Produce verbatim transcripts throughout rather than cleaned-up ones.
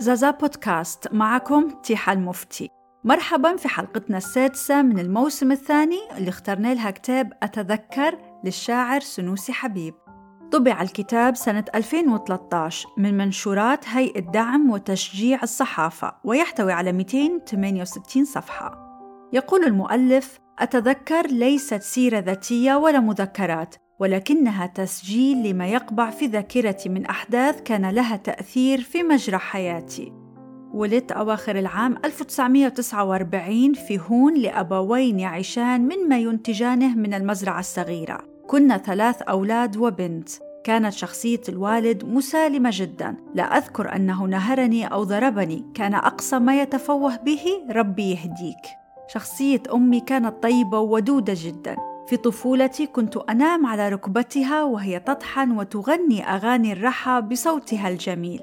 زازا بودكاست، معكم تيحا المفتي. مرحباً في حلقتنا السادسة من الموسم الثاني اللي اخترنا لها كتاب أتذكر للشاعر سنوسي حبيب. طبع الكتاب سنة ألفين وثلاثة عشر من منشورات هيئة دعم وتشجيع الصحافة، ويحتوي على مئتين وثمانية وستين صفحة. يقول المؤلف: أتذكر ليست سيرة ذاتية ولا مذكرات، ولكنها تسجيل لما يقبع في ذاكرتي من أحداث كان لها تأثير في مجرى حياتي. ولدت أواخر العام ألف وتسعمئة وتسعة وأربعين في هون لأبوين يعيشان مما ينتجانه من المزرعة الصغيرة. كنا ثلاث أولاد وبنت. كانت شخصية الوالد مسالمة جداً، لا أذكر أنه نهرني أو ضربني، كان أقصى ما يتفوه به: ربي يهديك. شخصية أمي كانت طيبة وودودة جداً. في طفولتي كنت أنام على ركبتها وهي تطحن وتغني أغاني الرحى بصوتها الجميل.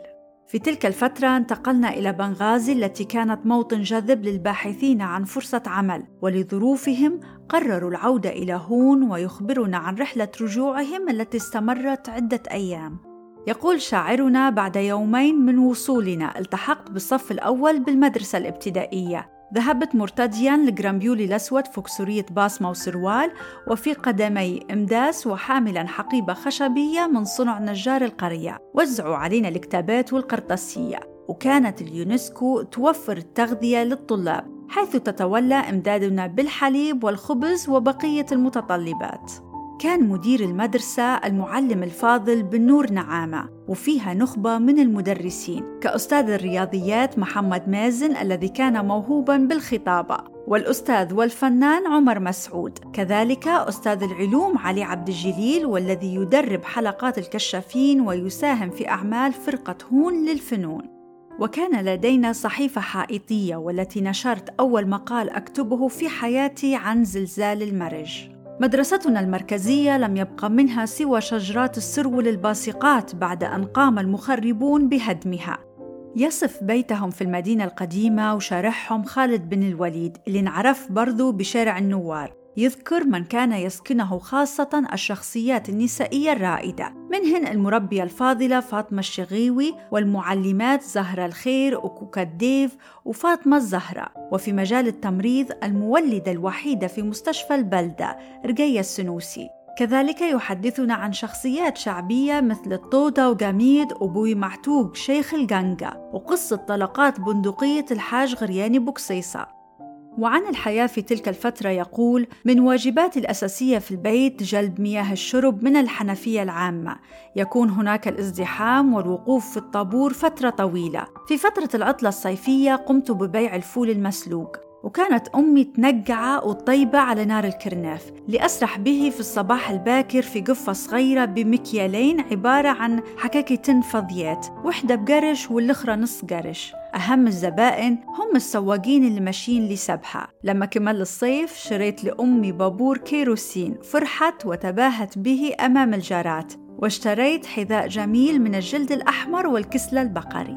في تلك الفترة انتقلنا إلى بنغازي التي كانت موطن جذب للباحثين عن فرصة عمل، ولظروفهم قرروا العودة إلى هون ويخبرنا عن رحلة رجوعهم التي استمرت عدة أيام. يقول شاعرنا: بعد يومين من وصولنا التحقت بالصف الأول بالمدرسة الابتدائية. ذهبت مرتدياً لجرامبيولي الأسود فكسورية باسمة وسروال، وفي قدمي إمداس، وحاملاً حقيبة خشبية من صنع نجار القرية. وزعوا علينا الكتابات والقرطاسية، وكانت اليونسكو توفر التغذية للطلاب، حيث تتولى إمدادنا بالحليب والخبز وبقية المتطلبات. كان مدير المدرسة المعلم الفاضل بنور نعامة، وفيها نخبة من المدرسين كأستاذ الرياضيات محمد مازن الذي كان موهوباً بالخطابة، والأستاذ والفنان عمر مسعود، كذلك أستاذ العلوم علي عبد الجليل والذي يدرب حلقات الكشافين ويساهم في أعمال فرقة هون للفنون. وكان لدينا صحيفة حائطية والتي نشرت أول مقال أكتبه في حياتي عن زلزال المرج. مدرستنا المركزية لم يبقى منها سوى شجرات السرول الباسقات بعد أن قام المخربون بهدمها. يصف بيتهم في المدينة القديمة وشارعهم خالد بن الوليد، اللي انعرف برضو بشارع النوار. يذكر من كان يسكنه، خاصة الشخصيات النسائية الرائدة، منهن المربية الفاضلة فاطمة الشغيوي، والمعلمات زهرة الخير وكوكا الديف وفاطمة الزهرة، وفي مجال التمريض المولدة الوحيدة في مستشفى البلدة رقية السنوسي. كذلك يحدثنا عن شخصيات شعبية مثل الطوطة وجميد وبوي معتوق شيخ الجنجة، وقصة طلقات بندقية الحاج غرياني بكسيسا. وعن الحياة في تلك الفترة يقول: من واجباتي الأساسية في البيت جلب مياه الشرب من الحنفية العامة. يكون هناك الازدحام والوقوف في الطابور فترة طويلة. في فترة العطلة الصيفية قمت ببيع الفول المسلوق، وكانت أمي تنقعه وطيبة على نار الكرناف لأسرح به في الصباح الباكر في قفة صغيرة بمكيالين عبارة عن حكاكتين فضيات، وحدة بقرش والأخرى نص قرش. أهم الزبائن هم السواقين اللي ماشيين لسبحة. لما كمل الصيف شريت لأمي بابور كيروسين، فرحت وتباهت به أمام الجارات، واشتريت حذاء جميل من الجلد الأحمر والكسلة البقري.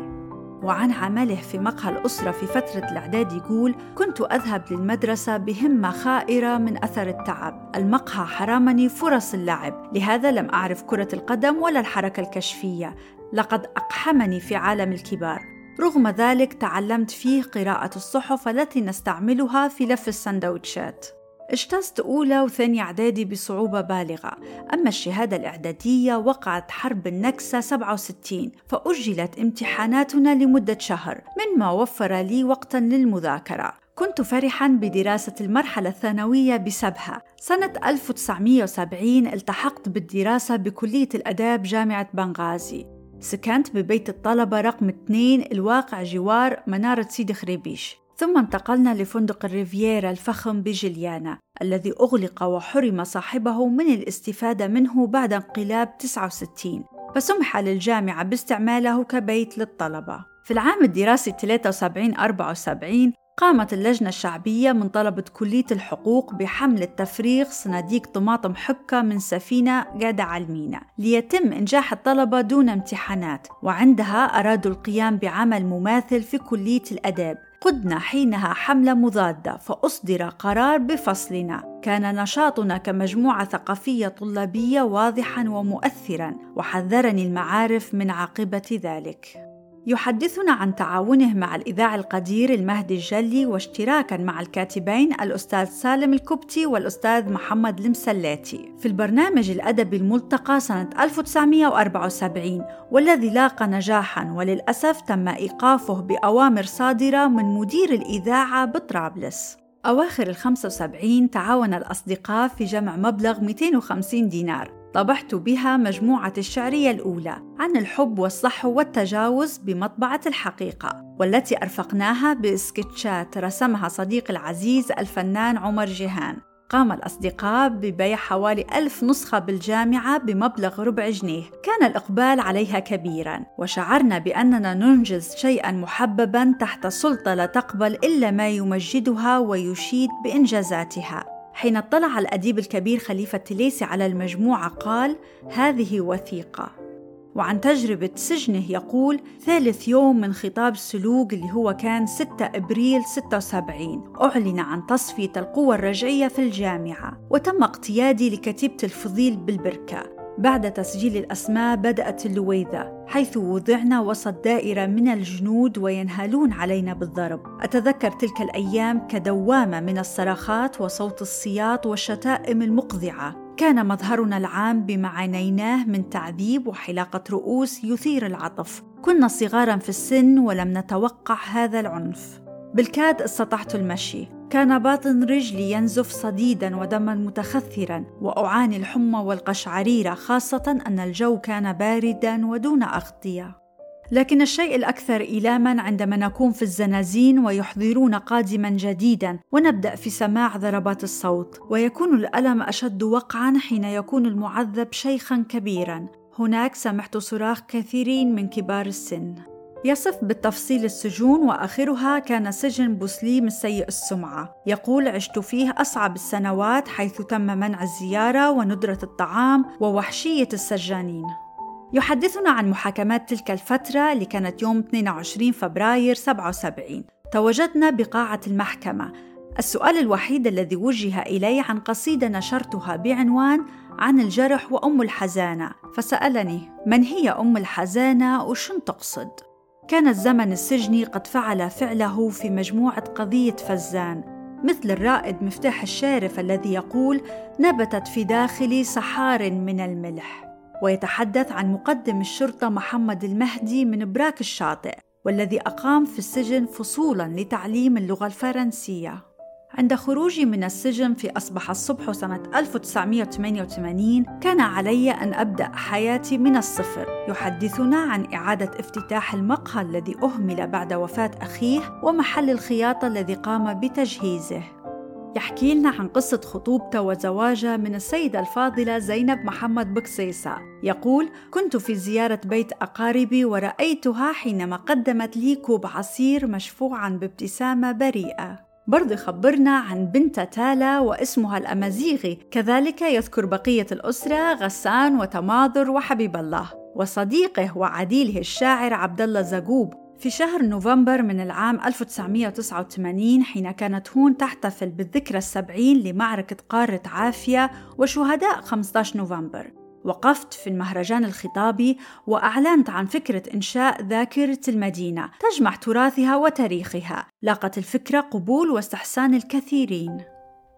وعن عمله في مقهى الأسرة في فترة الإعداد يقول: كنت أذهب للمدرسة بهمة خائرة من أثر التعب. المقهى حرمني فرص اللعب، لهذا لم أعرف كرة القدم ولا الحركة الكشفية، لقد أقحمني في عالم الكبار. رغم ذلك تعلمت فيه قراءة الصحف التي نستعملها في لف السندوتشات. اجتزت أولى وثاني إعدادي بصعوبة بالغة، أما الشهادة الإعدادية وقعت حرب النكسة سبعة وستين، فأجلت امتحاناتنا لمدة شهر، مما وفر لي وقتاً للمذاكرة. كنت فرحاً بدراسة المرحلة الثانوية بسبها. سنة ألف وتسعمئة وسبعين التحقت بالدراسة بكلية الآداب جامعة بنغازي. سكنت ببيت الطلبة رقم اثنين الواقع جوار منارة سيدي خريبيش، ثم انتقلنا لفندق الريفييرا الفخم بجليانا الذي أغلق وحرم صاحبه من الاستفادة منه بعد انقلاب تسعة وستين، فسمح للجامعة باستعماله كبيت للطلبة. في العام الدراسي ثلاثة وسبعين أربعة وسبعين قامت اللجنة الشعبية من طلبة كلية الحقوق بحملة تفريغ صناديق طماطم حكة من سفينة قاعدة على الميناء ليتم إنجاح الطلبة دون امتحانات، وعندها أرادوا القيام بعمل مماثل في كلية الآداب. قدنا حينها حملة مضادة، فأصدر قرار بفصلنا. كان نشاطنا كمجموعة ثقافية طلابية واضحاً ومؤثراً، وحذرني المعارف من عاقبة ذلك. يحدثنا عن تعاونه مع الإذاعي القدير المهدي الجلي واشتراكاً مع الكاتبين الأستاذ سالم الكبتي والأستاذ محمد المسلاتي في البرنامج الأدبي الملتقى سنة ألف وتسعمئة وأربعة وسبعين، والذي لاقى نجاحاً وللأسف تم إيقافه بأوامر صادرة من مدير الإذاعة بطرابلس. أواخر الخمسة وسبعين تعاون الأصدقاء في جمع مبلغ مئتين وخمسين دينار طبعت بها مجموعة الشعرية الأولى عن الحب والصحو والتجاوز بمطبعة الحقيقة، والتي أرفقناها بسكتشات رسمها صديق العزيز الفنان عمر جهان. قام الأصدقاء ببيع حوالي ألف نسخة بالجامعة بمبلغ ربع جنيه، كان الإقبال عليها كبيراً، وشعرنا بأننا ننجز شيئاً محبباً تحت سلطة لا تقبل إلا ما يمجدها ويشيد بإنجازاتها. حين اطلع الأديب الكبير خليفه تليسي على المجموعة قال: هذه وثيقة. وعن تجربة سجنه يقول: ثالث يوم من خطاب السلوك اللي هو كان ستة أبريل ستة وسبعين أعلن عن تصفية القوى الرجعية في الجامعة، وتم اقتيادي لكتيبة الفضيل بالبركة. بعد تسجيل الأسماء بدأت اللويذة، حيث وضعنا وسط دائرة من الجنود وينهالون علينا بالضرب. أتذكر تلك الأيام كدوامة من الصراخات وصوت الصياط والشتائم المقذعة. كان مظهرنا العام بما عانيناه من تعذيب وحلاقة رؤوس يثير العطف. كنا صغاراً في السن ولم نتوقع هذا العنف. بالكاد استطعت المشي، كان باطن رجلي ينزف صديداً ودماً متخثراً، وأعاني الحمى والقشعريرة، خاصة أن الجو كان بارداً ودون أغطية. لكن الشيء الأكثر إيلاماً عندما نكون في الزنازين ويحضرون قادماً جديداً ونبدأ في سماع ضربات الصوت، ويكون الألم أشد وقعاً حين يكون المعذب شيخاً كبيراً. هناك سمعت صراخ كثيرين من كبار السن. يصف بالتفصيل السجون، وآخرها كان سجن بوسليم السيء السمعة. يقول: عشت فيه أصعب السنوات، حيث تم منع الزيارة وندرة الطعام ووحشية السجانين. يحدثنا عن محاكمات تلك الفترة اللي كانت يوم اثنين وعشرين فبراير سبعة وسبعين. تواجدنا بقاعة المحكمة. السؤال الوحيد الذي وجه إلي عن قصيدة نشرتها بعنوان عن الجرح وأم الحزانة، فسألني: من هي أم الحزانة وشن تقصد؟ كان الزمن السجني قد فعل فعله في مجموعة قضية فزان، مثل الرائد مفتاح الشارف الذي يقول: نبتت في داخلي صحار من الملح. ويتحدث عن مقدم الشرطة محمد المهدي من براك الشاطئ، والذي أقام في السجن فصولاً لتعليم اللغة الفرنسية. عند خروجي من السجن في أصبح الصبح سنة ألف وتسعمئة وثمانية وثمانين كان علي أن أبدأ حياتي من الصفر. يحدثنا عن إعادة افتتاح المقهى الذي أهمل بعد وفاة أخيه ومحل الخياطة الذي قام بتجهيزه. يحكي لنا عن قصة خطوبته وزواجه من السيدة الفاضلة زينب محمد بكسيسا. يقول: كنت في زيارة بيت أقاربي ورأيتها حينما قدمت لي كوب عصير مشفوعاً بابتسامة بريئة. برضه خبرنا عن بنت تالا واسمها الأمازيغي، كذلك يذكر بقية الأسرة غسان وتماضر وحبيب الله وصديقه وعديله الشاعر عبد الله زقوب. في شهر نوفمبر من العام ألف وتسعمئة وتسعة وثمانين، حين كانت هون تحتفل بالذكرى السبعين لمعركة قارة عافية وشهداء خمسة عشر نوفمبر، وقفت في المهرجان الخطابي وأعلنت عن فكرة إنشاء ذاكرة المدينة تجمع تراثها وتاريخها. لاقت الفكرة قبول واستحسان الكثيرين.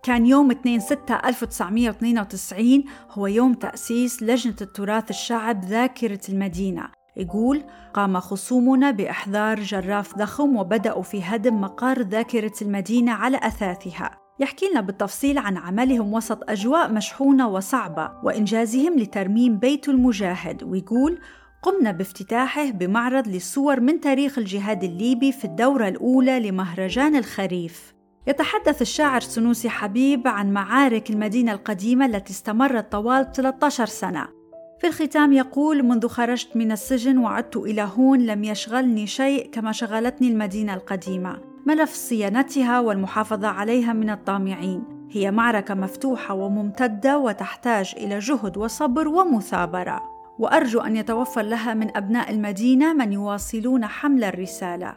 كان يوم اثنين ستة ألف وتسعمئة واثنين وتسعين هو يوم تأسيس لجنة التراث الشعب ذاكرة المدينة. يقول: قام خصومنا بإحضار جراف ضخم وبدأوا في هدم مقار ذاكرة المدينة على أثاثها. يحكي لنا بالتفصيل عن عملهم وسط أجواء مشحونة وصعبة وإنجازهم لترميم بيت المجاهد. ويقول: قمنا بافتتاحه بمعرض للصور من تاريخ الجهاد الليبي في الدورة الأولى لمهرجان الخريف. يتحدث الشاعر سنوسي حبيب عن معارك المدينة القديمة التي استمرت طوال ثلاث عشرة سنة. في الختام يقول: منذ خرجت من السجن وعدت إلى هون لم يشغلني شيء كما شغلتني المدينة القديمة، ملف صيانتها والمحافظة عليها من الطامعين. هي معركة مفتوحة وممتدة وتحتاج إلى جهد وصبر ومثابرة، وأرجو أن يتوفر لها من أبناء المدينة من يواصلون حمل الرسالة.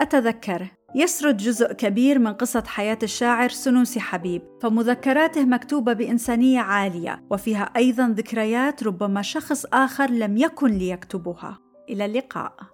أتذكر يسرد جزء كبير من قصة حياة الشاعر سنوسي حبيب، فمذكراته مكتوبة بإنسانية عالية، وفيها أيضاً ذكريات ربما شخص آخر لم يكن ليكتبها. إلى اللقاء.